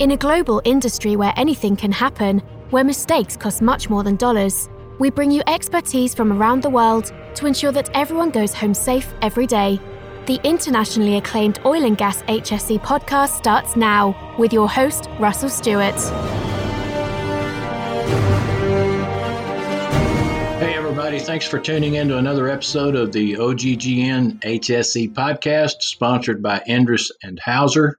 In a global industry where anything can happen, where mistakes cost much more than dollars, we bring you expertise from around the world to ensure that everyone goes home safe every day. The internationally acclaimed Oil and Gas HSE podcast starts now with your host, Russell Stewart. Hey everybody, thanks for tuning in to another episode of the OGGN HSE podcast, sponsored by Endress+Hauser.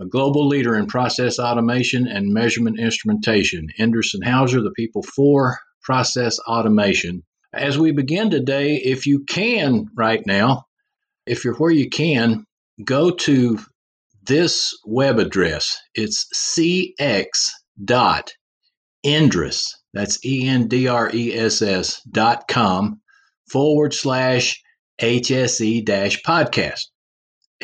A global leader in process automation and measurement instrumentation. Endress+Hauser, the people for process automation. As we begin today, if you can right now, if you're where you can, go to this web address. It's cx.endress, that's endress.com/HSE-podcast.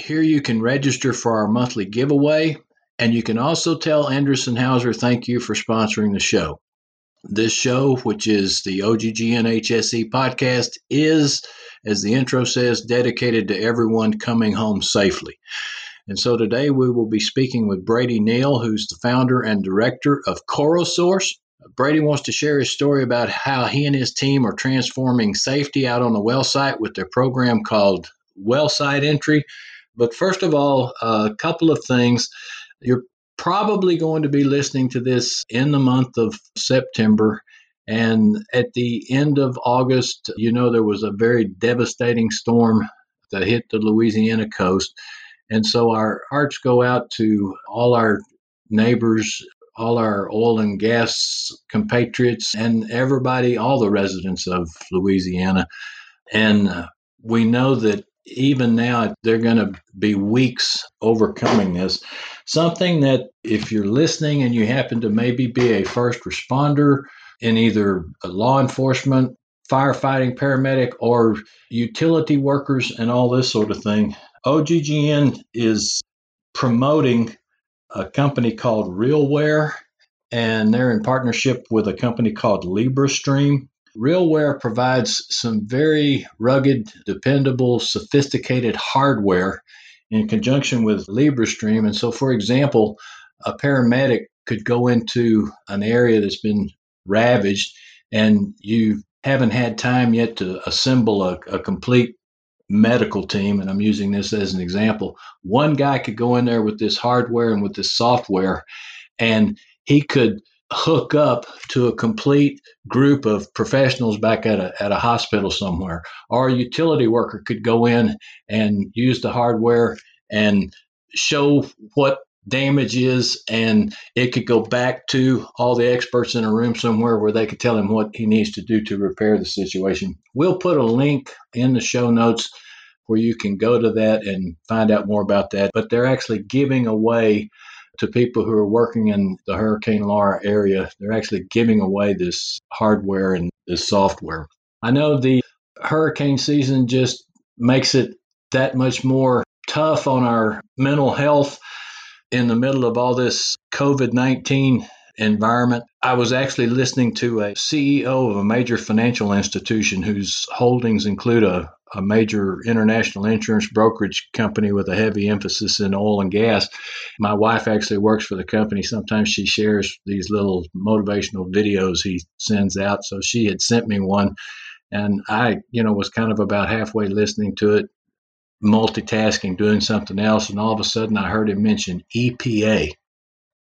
Here you can register for our monthly giveaway, and you can also tell Endress+Hauser thank you for sponsoring the show. This show, which is the OGGN HSE podcast, is, as the intro says, dedicated to everyone coming home safely. And so today we will be speaking with Brady Neal, who's the founder and director of Corrosource. Brady wants to share his story about how he and his team are transforming safety out on the well site with their program called WellSiteSentry. But first of all, a couple of things. You're probably going to be listening to this in the month of September. And at the end of August, you know, there was a very devastating storm that hit the Louisiana coast. And so our hearts go out to all our neighbors, all our oil and gas compatriots, and everybody, all the residents of Louisiana. And we know that even now, they're going to be weeks overcoming this. Something that if you're listening and you happen to maybe be a first responder in either law enforcement, firefighting, paramedic, or utility workers and all this sort of thing, OGGN is promoting a company called RealWear, and they're in partnership with a company called Librestream. RealWear provides some very rugged, dependable, sophisticated hardware in conjunction with Librestream. And so, for example, a paramedic could go into an area that's been ravaged and you haven't had time yet to assemble a complete medical team. And I'm using this as an example. One guy could go in there with this hardware and with this software, and he could hook up to a complete group of professionals back at a hospital somewhere. Or a utility worker could go in and use the hardware and show what damage is, and it could go back to all the experts in a room somewhere where they could tell him what he needs to do to repair the situation. We'll put a link in the show notes where you can go to that and find out more about that. But they're actually giving away to people who are working in the Hurricane Laura area. They're actually giving away this hardware and this software. I know the hurricane season just makes it that much more tough on our mental health in the middle of all this COVID-19 environment. I was actually listening to a CEO of a major financial institution whose holdings include a major international insurance brokerage company with a heavy emphasis in oil and gas. My wife actually works for the company. Sometimes she shares these little motivational videos he sends out. So she had sent me one, and I, was kind of about halfway listening to it, multitasking, doing something else. And all of a sudden I heard him mention EPA.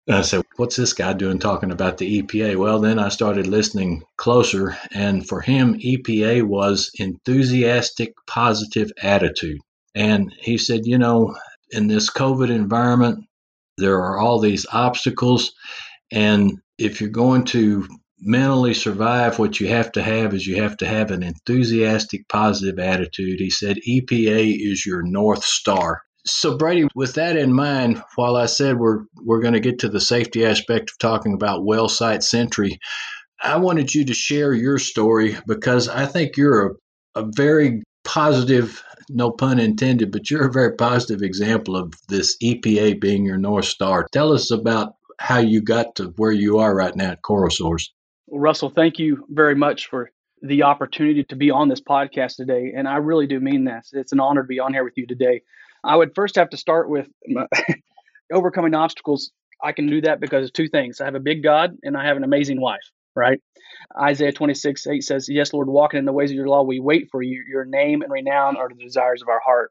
And I said, what's this guy doing talking about the EPA? Well, then I started listening closer. And for him, EPA was enthusiastic, positive attitude. And he said, in this COVID environment, there are all these obstacles. And if you're going to mentally survive, what you have to have is you have to have an enthusiastic, positive attitude. He said, EPA is your North Star. So Brady, with that in mind, while I said we're going to get to the safety aspect of talking about WellSiteSentry, I wanted you to share your story because I think you're a very positive, no pun intended, but you're a very positive example of this EPA being your North Star. Tell us about how you got to where you are right now at Corrosource. Well, Russell, thank you very much for the opportunity to be on this podcast today. And I really do mean this. It's an honor to be on here with you today. I would first have to start with overcoming obstacles I can do that because of two things. I have a big God and I have an amazing wife, right? Isaiah 26:8 says, "Yes, Lord, walking in the ways of your law, we wait for you. Your name and renown are the desires of our heart."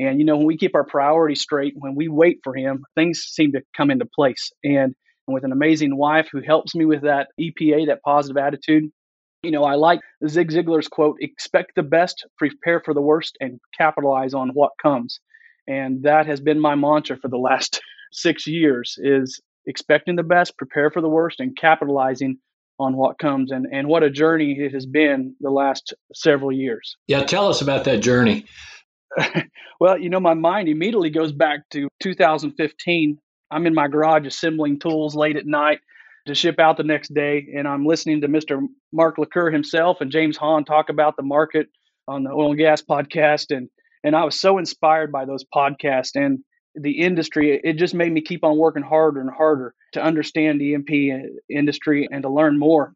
And, you know, when we keep our priorities straight, when we wait for him, things seem to come into place. And with an amazing wife who helps me with that EPA, that positive attitude, you know, I like Zig Ziglar's quote, "Expect the best, prepare for the worst, and capitalize on what comes." And that has been my mantra for the last 6 years, is expecting the best, prepare for the worst, and capitalizing on what comes. And what a journey it has been the last several years. Yeah, tell us about that journey. Well, you know, my mind immediately goes back to 2015. I'm in my garage assembling tools late at night to ship out the next day, and I'm listening to Mr. Mark LeCure himself and James Hahn talk about the market on the Oil and Gas podcast, and I was so inspired by those podcasts and the industry. It just made me keep on working harder and harder to understand the E&P industry and to learn more.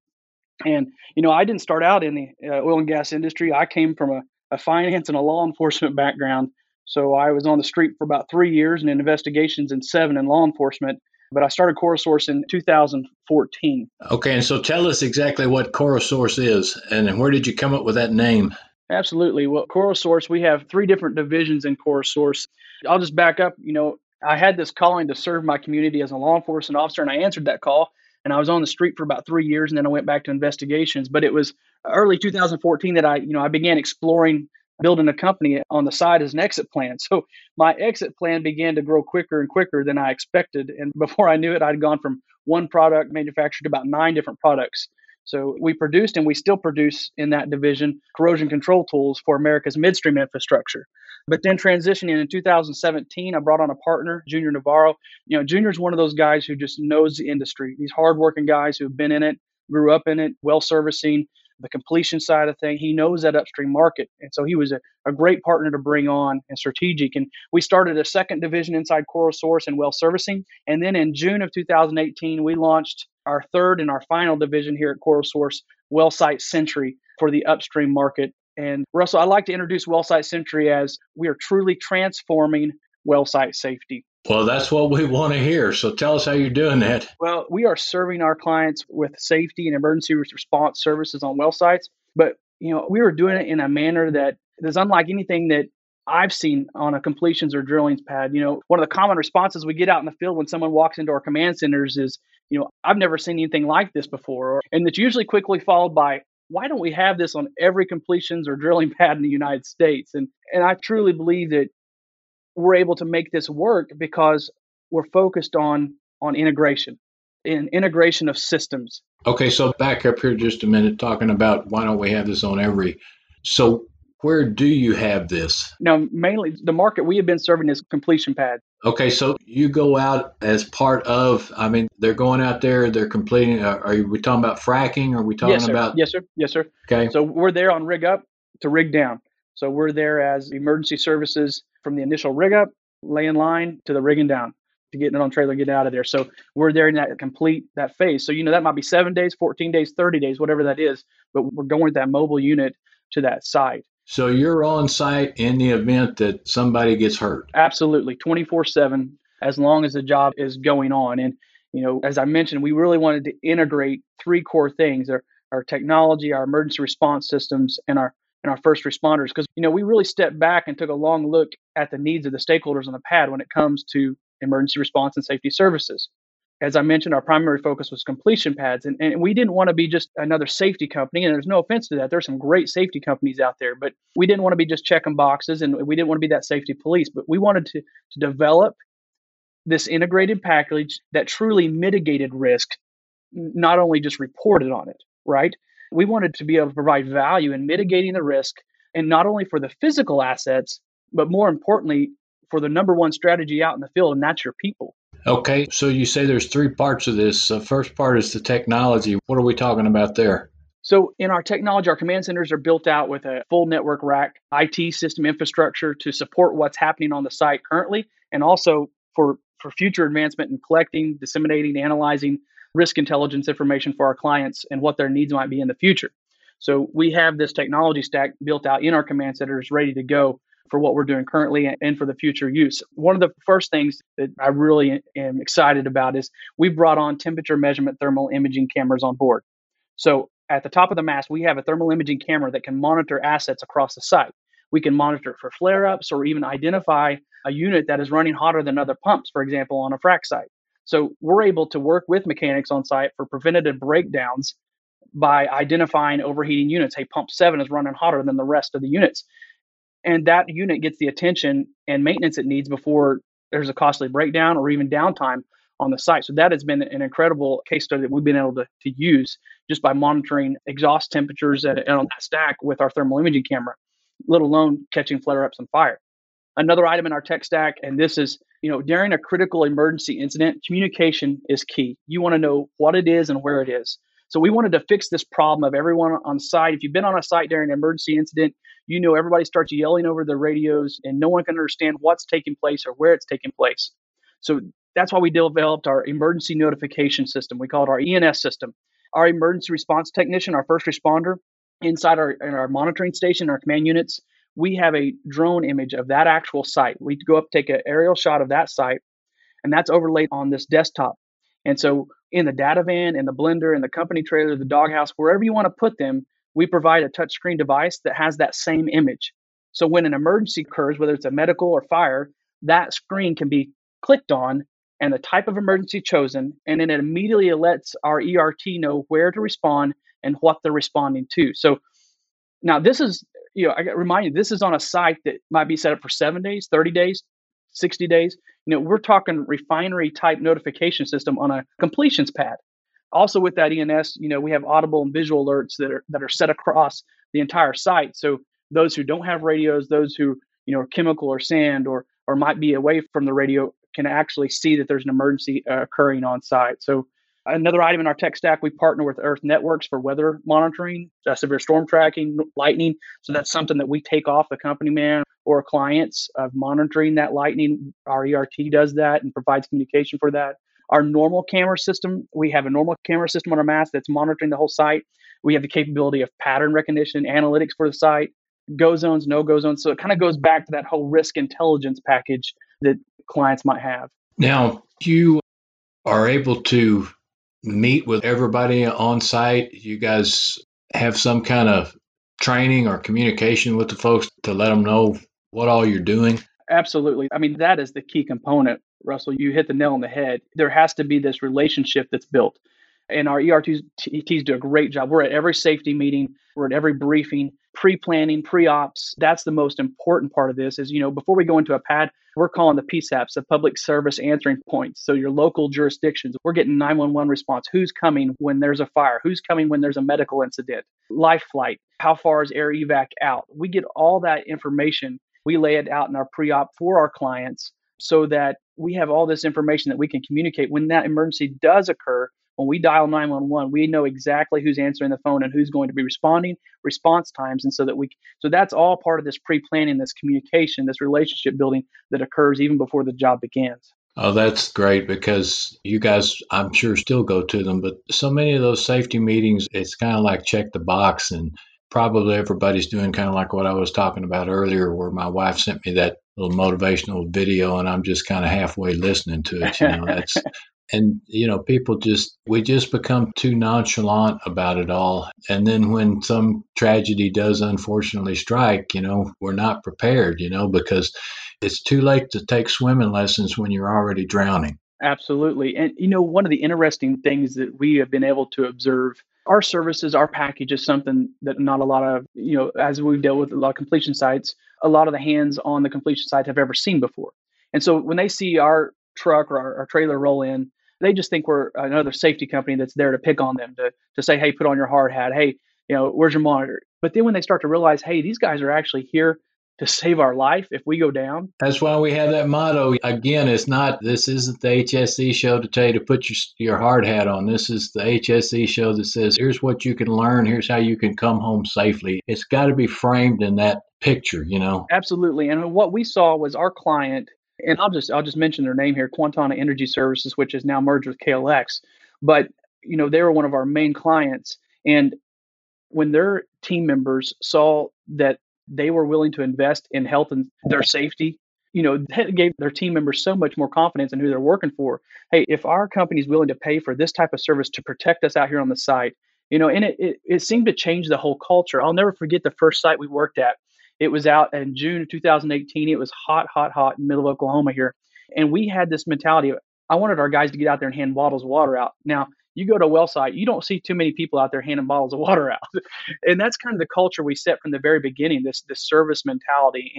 And, you know, I didn't start out in the oil and gas industry. I came from a finance and a law enforcement background. So I was on the street for about 3 years and in investigations and 7 in law enforcement. But I started Corrosource in 2014. Okay, and so tell us exactly what Corrosource is and where did you come up with that name? Absolutely. Well, Corrosource, we have 3 different divisions in Corrosource. I'll just back up. You know, I had this calling to serve my community as a law enforcement officer, and I answered that call. And I was on the street for about 3 years, and then I went back to investigations. But it was early 2014 that I began exploring building a company on the side as an exit plan. So my exit plan began to grow quicker and quicker than I expected. And before I knew it, I'd gone from 1 product manufactured to about 9 different products. So we produced, and we still produce in that division, corrosion control tools for America's midstream infrastructure. But then transitioning in 2017, I brought on a partner, Junior Navarro. You know, Junior's one of those guys who just knows the industry. These hardworking guys who've been in it, grew up in it, well servicing, the completion side of things. He knows that upstream market. And so he was a great partner to bring on and strategic. And we started a second division inside Corrosource and well servicing. And then in June of 2018, we launched our third and our final division here at Corrosource, WellSiteSentry, for the upstream market. And Russell, I like to introduce WellSiteSentry as we are truly transforming well site safety. Well, that's what we want to hear. So tell us how you're doing that. Well, we are serving our clients with safety and emergency response services on well sites. But, you know, we were doing it in a manner that is unlike anything that I've seen on a completions or drillings pad. You know, one of the common responses we get out in the field when someone walks into our command centers is, you know, "I've never seen anything like this before." And it's usually quickly followed by, "Why don't we have this on every completions or drilling pad in the United States?" And I truly believe that we're able to make this work because we're focused on integration and integration of systems. Okay, so back up here just a minute, talking about why don't we have this on every. So where do you have this? Now, mainly the market we have been serving is completion pads. Okay, so you go out as part of, I mean, they're going out there, they're completing, are we talking about fracking? Are we talking about? Yes, sir. Yes, sir. Okay. So we're there on rig up to rig down. So we're there as emergency services from the initial rig up, lay in line, to the rigging down, to getting it on trailer, getting out of there. So we're there in that complete, that phase. So, you know, that might be 7 days, 14 days, 30 days, whatever that is, but we're going with that mobile unit to that site. So you're on site in the event that somebody gets hurt? Absolutely, 24/7, as long as the job is going on. And, you know, as I mentioned, we really wanted to integrate 3 core things, our technology, our emergency response systems, and our first responders, because, you know, we really stepped back and took a long look at the needs of the stakeholders on the pad when it comes to emergency response and safety services. As I mentioned, our primary focus was completion pads, and we didn't want to be just another safety company, and there's no offense to that. There's some great safety companies out there, but we didn't want to be just checking boxes, and we didn't want to be that safety police, but we wanted to develop this integrated package that truly mitigated risk, not only just reported on it, right? We wanted to be able to provide value in mitigating the risk, and not only for the physical assets, but more importantly, for the number one strategy out in the field, and that's your people. Okay, so you say there's 3 parts of this. The first part is the technology. What are we talking about there? So in our technology, our command centers are built out with a full network rack, IT system infrastructure to support what's happening on the site currently, and also for future advancement in collecting, disseminating, analyzing risk intelligence information for our clients and what their needs might be in the future. So we have this technology stack built out in our command centers ready to go for what we're doing currently and for the future use. One of the first things that I really am excited about is we brought on temperature measurement thermal imaging cameras on board. So at the top of the mast, we have a thermal imaging camera that can monitor assets across the site. We can monitor for flare-ups or even identify a unit that is running hotter than other pumps, for example, on a frac site. So we're able to work with mechanics on site for preventative breakdowns by identifying overheating units. Hey, pump 7 is running hotter than the rest of the units. And that unit gets the attention and maintenance it needs before there's a costly breakdown or even downtime on the site. So that has been an incredible case study that we've been able to use just by monitoring exhaust temperatures and on that stack with our thermal imaging camera, let alone catching flare-ups and fire. Another item in our tech stack, and this is, during a critical emergency incident, communication is key. You want to know what it is and where it is. So we wanted to fix this problem of everyone on site. If you've been on a site during an emergency incident, everybody starts yelling over the radios and no one can understand what's taking place or where it's taking place. So that's why we developed our emergency notification system. We call it our ENS system. Our emergency response technician, our first responder, inside our monitoring station, our command units, we have a drone image of that actual site. We go up, take an aerial shot of that site, and that's overlaid on this desktop. And so in the data van, in the blender, in the company trailer, the doghouse, wherever you want to put them, we provide a touchscreen device that has that same image. So when an emergency occurs, whether it's a medical or fire, that screen can be clicked on and the type of emergency chosen, and then it immediately lets our ERT know where to respond and what they're responding to. So now this is, I got reminded, this is on a site that might be set up for 7 days, 30 days, 60 days. We're talking refinery type notification system on a completions pad. Also with that ENS, we have audible and visual alerts that are set across the entire site. So those who don't have radios, those who, are chemical or sand or might be away from the radio can actually see that there's an emergency occurring on site. So another item in our tech stack, we partner with Earth Networks for weather monitoring, severe storm tracking, lightning. So that's something that we take off the company man or clients of monitoring that lightning. Our ERT does that and provides communication for that. Our normal camera system, we have a normal camera system on our mast that's monitoring the whole site. We have the capability of pattern recognition, analytics for the site, go zones, no go zones. So it kind of goes back to that whole risk intelligence package that clients might have. Now, you are able to meet with everybody on site. You guys have some kind of training or communication with the folks to let them know what all you're doing? Absolutely. I mean, that is the key component, Russell. You hit the nail on the head. There has to be this relationship that's built. And our ERTs do a great job. We're at every safety meeting. We're at every briefing, pre-planning, pre-ops. That's the most important part of this is, before we go into a pad, we're calling the PSAPs, the public service answering points. So your local jurisdictions, we're getting 911 response. Who's coming when there's a fire? Who's coming when there's a medical incident? Life flight. How far is air evac out? We get all that information. We lay it out in our pre-op for our clients so that we have all this information that we can communicate when that emergency does occur. When we dial 911, we know exactly who's answering the phone and who's going to be responding, response times. And so that's all part of this pre-planning, this communication, this relationship building that occurs even before the job begins. Oh, that's great, because you guys, I'm sure, still go to them. But so many of those safety meetings, it's kind of like check the box, and probably everybody's doing kind of like what I was talking about earlier, where my wife sent me that little motivational video and I'm just kind of halfway listening to it. That's And, people we just become too nonchalant about it all. And then when some tragedy does unfortunately strike, we're not prepared, because it's too late to take swimming lessons when you're already drowning. Absolutely. And, one of the interesting things that we have been able to observe, our services, our package is something that not a lot of, as we've dealt with a lot of completion sites, a lot of the hands on the completion site have ever seen before. And so when they see our truck or our trailer roll in, they just think we're another safety company that's there to pick on them, to say, hey, put on your hard hat. Hey, where's your monitor? But then when they start to realize, hey, these guys are actually here to save our life if we go down. That's why we have that motto. Again, this isn't the HSE show to tell you to put your hard hat on. This is the HSE show that says, here's what you can learn. Here's how you can come home safely. It's got to be framed in that picture, Absolutely. And what we saw was our client, and I'll just mention their name here, Quintana Energy Services, which is now merged with KLX. But, they were one of our main clients. And when their team members saw that they were willing to invest in health and their safety. You know, that gave their team members so much more confidence in who they're working for. Hey, if our company is willing to pay for this type of service to protect us out here on the site, you know, and it seemed to change the whole culture. I'll never forget the first site we worked at. It was out in June of 2018. It was hot in the middle of Oklahoma here. And we had this mentality of, I wanted our guys to get out there and hand bottles of water out. Now, you go to a well site, you don't see too many people out there handing bottles of water out. And that's kind of the culture we set from the very beginning, this service mentality.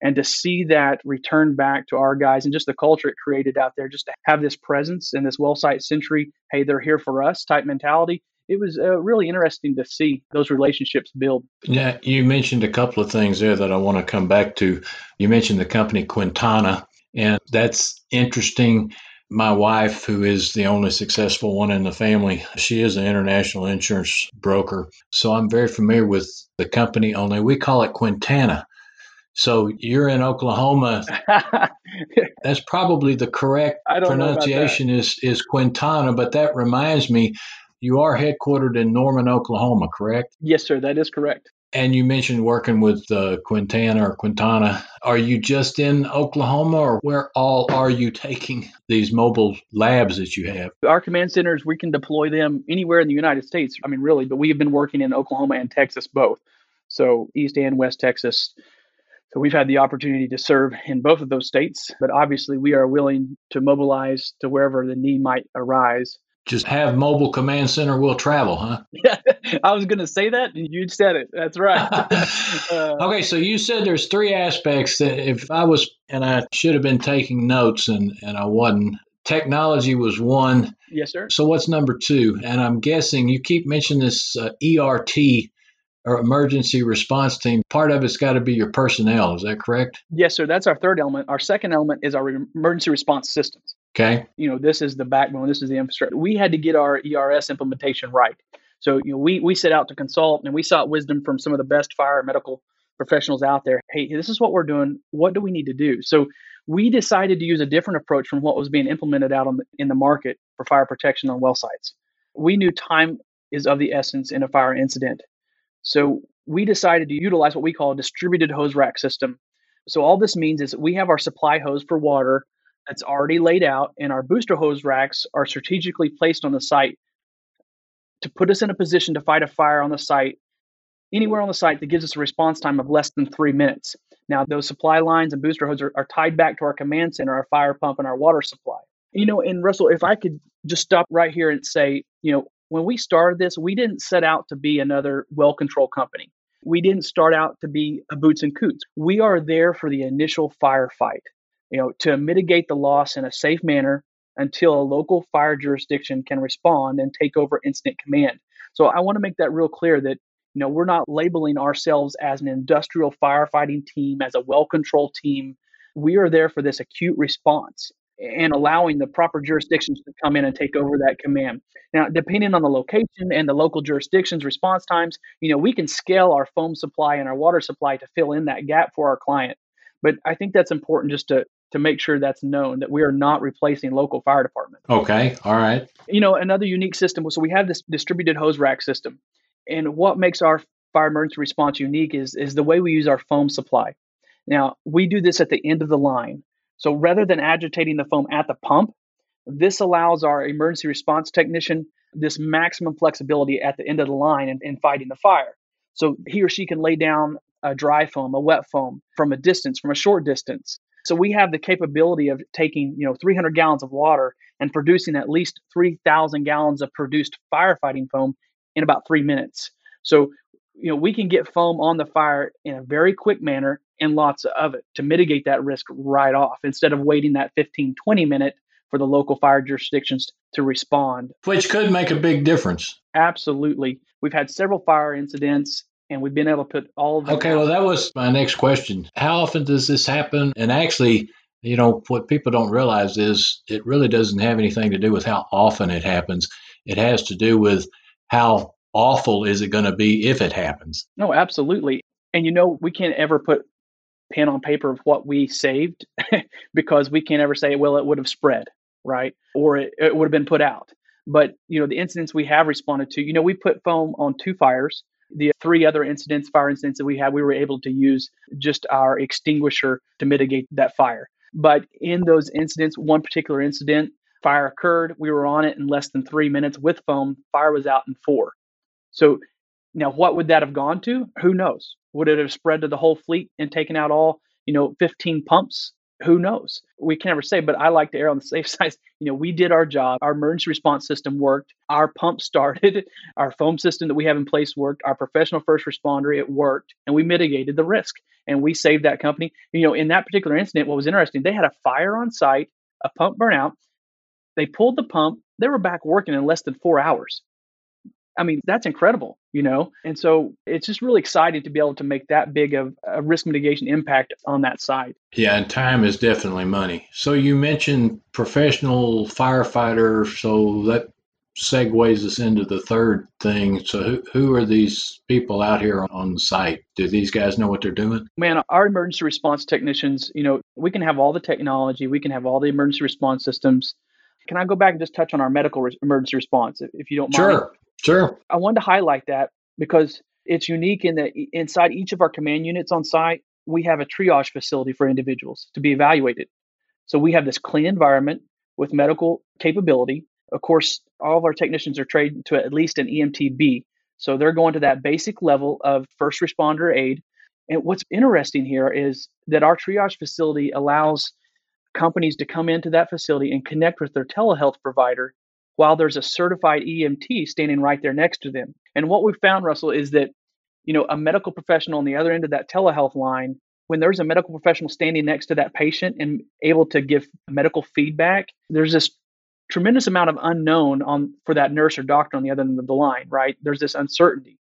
And to see that return back to our guys and just the culture it created out there, just to have this presence and this WellSiteSentry, hey, they're here for us type mentality. It was really interesting to see those relationships build. Now, you mentioned a couple of things there that I want to come back to. You mentioned the company Quintana, and that's interesting. My wife, who is the only successful one in the family, she is an international insurance broker. So I'm very familiar with the company, only we call it Quintana. So you're in Oklahoma. That's probably the correct pronunciation is Quintana, but that reminds me, you are headquartered in Norman, Oklahoma, correct? Yes, sir. That is correct. And you mentioned working with Quintana. Are you just in Oklahoma, or where all are you taking these mobile labs that you have? Our command centers, we can deploy them anywhere in the United States. I mean, really, but we've been working in Oklahoma and Texas both. So East and West Texas. So we've had the opportunity to serve in both of those states, but obviously we are willing to mobilize to wherever the need might arise. Just have mobile command center, we'll travel, huh? Yeah, I was going to say that, and you said it. That's right. Okay, so you said there's three aspects that if I was, and I should have been taking notes, and I wasn't. Technology was one. Yes, sir. So what's number two? And I'm guessing you keep mentioning this ERT, or emergency response team. Part of it's got to be your personnel. Is that correct? Yes, sir. That's our third element. Our second element is our emergency response systems. Okay. You know, this is the backbone. This is the infrastructure. We had to get our ERS implementation right. So, you know, we set out to consult, and we sought wisdom from some of the best fire and medical professionals out there. Hey, this is what we're doing. What do we need to do? So we decided to use a different approach from what was being implemented out in the market for fire protection on well sites. We knew time is of the essence in a fire incident. So we decided to utilize what we call a distributed hose rack system. So all this means is that we have our supply hose for water that's already laid out, and our booster hose racks are strategically placed on the site to put us in a position to fight a fire on the site, anywhere on the site that gives us a response time of less than 3 minutes. Now, those supply lines and booster hoses are tied back to our command center, our fire pump, and our water supply. You know, and Russell, if I could just stop right here and say, you know, when we started this, we didn't set out to be another well control company. We didn't start out to be a Boots and Coots. We are there for the initial firefight, you know, to mitigate the loss in a safe manner until a local fire jurisdiction can respond and take over incident command. So I want to make that real clear that, you know, we're not labeling ourselves as an industrial firefighting team, as a well control team. We are there for this acute response and allowing the proper jurisdictions to come in and take over that command. Now, depending on the location and the local jurisdiction's response times, you know, we can scale our foam supply and our water supply to fill in that gap for our client. But I think that's important just to make sure that's known, that we are not replacing local fire departments. Okay. All right. You know, another unique system, so we have this distributed hose rack system. And what makes our fire emergency response unique is the way we use our foam supply. Now, we do this at the end of the line. So rather than agitating the foam at the pump, this allows our emergency response technician this maximum flexibility at the end of the line in fighting the fire. So he or she can lay down a dry foam, a wet foam from a distance, from a short distance. So we have the capability of taking, you know, 300 gallons of water and producing at least 3,000 gallons of produced firefighting foam in about 3 minutes. So, you know, we can get foam on the fire in a very quick manner and lots of it to mitigate that risk right off instead of waiting that 15, 20 minute for the local fire jurisdictions to respond. Which could make a big difference. Absolutely. We've had several fire incidents and we've been able to put all of them. Okay, well, that was my next question. How often does this happen? And actually, you know, what people don't realize is it really doesn't have anything to do with how often it happens. It has to do with how awful is it going to be if it happens. No, absolutely. And, you know, we can't ever put pen on paper of what we saved because we can't ever say, well, it would have spread, right? Or it would have been put out. But, you know, the incidents we have responded to, you know, we put foam on two fires. The three other incidents, fire incidents that we had, we were able to use just our extinguisher to mitigate that fire. But in those incidents, one particular incident, fire occurred. We were on it in less than 3 minutes with foam. Fire was out in 4. So now what would that have gone to? Who knows? Would it have spread to the whole fleet and taken out all, 15 pumps? Who knows? We can never say, but I like to err on the safe side. We did our job. Our emergency response system worked. Our pump started. Our foam system that we have in place worked. Our professional first responder, it worked. And we mitigated the risk. And we saved that company. In that particular incident, what was interesting, they had a fire on site, a pump burnout. They pulled the pump. They were back working in less than 4 hours. I mean, that's incredible, And so it's just really exciting to be able to make that big of a risk mitigation impact on that side. Yeah, and time is definitely money. So you mentioned professional firefighter, so that segues us into the third thing. So who are these people out here on the site? Do these guys know what they're doing? Man, our emergency response technicians, we can have all the technology. We can have all the emergency response systems. Can I go back and just touch on our medical emergency response, if you don't mind? Sure. I wanted to highlight that because it's unique in that inside each of our command units on site, we have a triage facility for individuals to be evaluated. So we have this clean environment with medical capability. Of course, all of our technicians are trained to at least an EMTB. So they're going to that basic level of first responder aid. And what's interesting here is that our triage facility allows companies to come into that facility and connect with their telehealth provider while there's a certified EMT standing right there next to them. And what we found, Russell, is that, a medical professional on the other end of that telehealth line, when there's a medical professional standing next to that patient and able to give medical feedback, there's this tremendous amount of unknown for that nurse or doctor on the other end of the line, right? There's this uncertainty.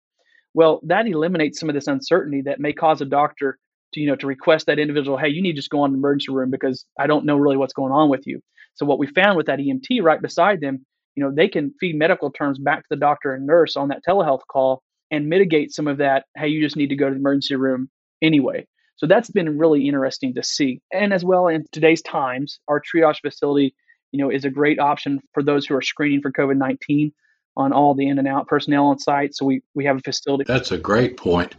Well, that eliminates some of this uncertainty that may cause a doctor to, to request that individual, hey, you need to just go on the emergency room because I don't know really what's going on with you. So what we found with that EMT right beside them, they can feed medical terms back to the doctor and nurse on that telehealth call and mitigate some of that, hey, you just need to go to the emergency room anyway. So that's been really interesting to see. And as well, in today's times, our triage facility, is a great option for those who are screening for COVID-19 on all the in and out personnel on site. So we have a facility. That's a great point.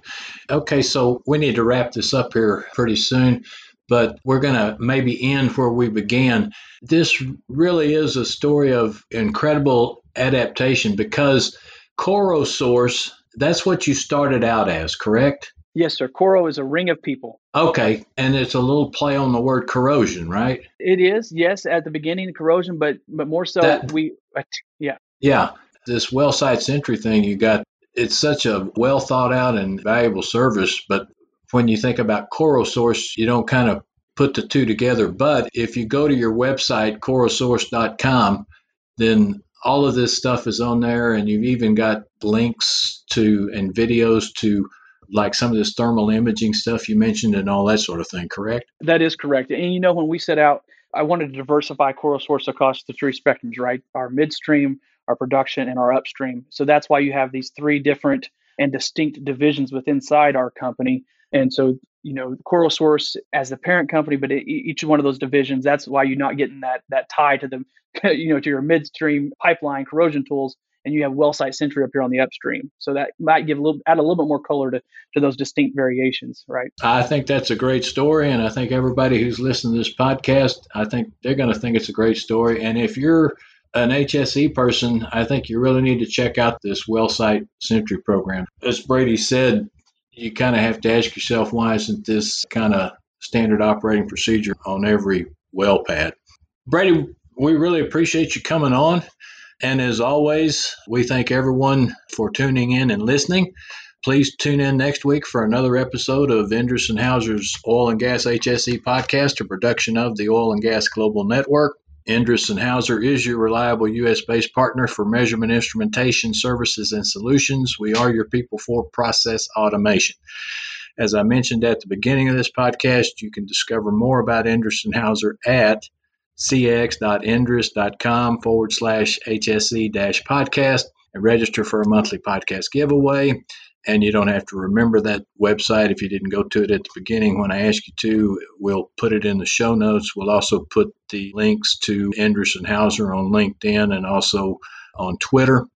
Okay, so we need to wrap this up here pretty soon, but we're going to maybe end where we began. This really is a story of incredible adaptation because Corrosource, that's what you started out as, correct? Yes, sir. Corro is a ring of people. Okay. And it's a little play on the word corrosion, right? It is, yes, at the beginning, corrosion, but more so that, yeah. Yeah. This WellSiteSentry thing you got, it's such a well thought out and valuable service, but when you think about Corrosource, you don't kind of put the two together. But if you go to your website, corrosource.com, then all of this stuff is on there. And you've even got links to and videos to like some of this thermal imaging stuff you mentioned and all that sort of thing, correct? That is correct. And when we set out, I wanted to diversify Corrosource across the three spectrums, right? Our midstream, our production, and our upstream. So that's why you have these three different and distinct divisions within our company. And so, Corrosource as the parent company, but each one of those divisions, that's why you're not getting that tie to the, to your midstream pipeline corrosion tools, and you have WellSiteSentry up here on the upstream. So that might add a little bit more color to those distinct variations, right? I think that's a great story. And I think everybody who's listening to this podcast, I think they're going to think it's a great story. And if you're an HSE person, I think you really need to check out this WellSiteSentry program. As Brady said, you kind of have to ask yourself, why isn't this kind of standard operating procedure on every well pad? Brady, we really appreciate you coming on. And as always, we thank everyone for tuning in and listening. Please tune in next week for another episode of Endress+Hauser's Oil and Gas HSE podcast, a production of the Oil and Gas Global Network. Endress+Hauser is your reliable U.S.-based partner for measurement, instrumentation, services, and solutions. We are your people for process automation. As I mentioned at the beginning of this podcast, you can discover more about Endress+Hauser at cx.endress.com/HSE-podcast and register for a monthly podcast giveaway. And you don't have to remember that website if you didn't go to it at the beginning when I asked you to. We'll put it in the show notes. We'll also put the links to Endress+Hauser on LinkedIn and also on Twitter.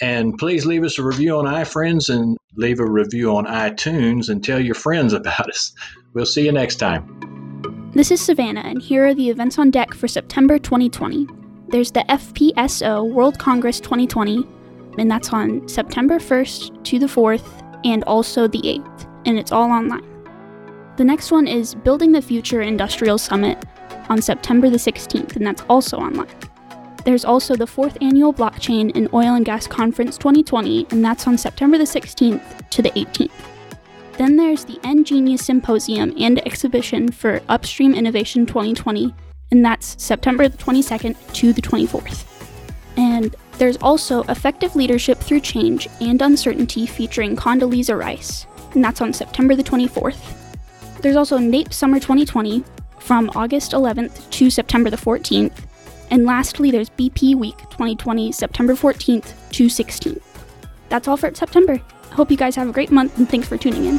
And please leave us a review on iFriends and leave a review on iTunes and tell your friends about us. We'll see you next time. This is Savannah, and here are the events on deck for September 2020. There's the FPSO World Congress 2020, and that's on September 1st to the 4th and also the 8th, and it's all online. The next one is Building the Future Industrial Summit on September the 16th, and that's also online. There's also the 4th Annual Blockchain and Oil and Gas Conference 2020, and that's on September the 16th to the 18th. Then there's the NGenius Symposium and Exhibition for Upstream Innovation 2020, and that's September the 22nd to the 24th. And there's also Effective Leadership Through Change and Uncertainty featuring Condoleezza Rice, and that's on September the 24th. There's also NAEP Summer 2020 from August 11th to September the 14th. And lastly, there's BP Week 2020, September 14th to 16th. That's all for September. Hope you guys have a great month, and thanks for tuning in.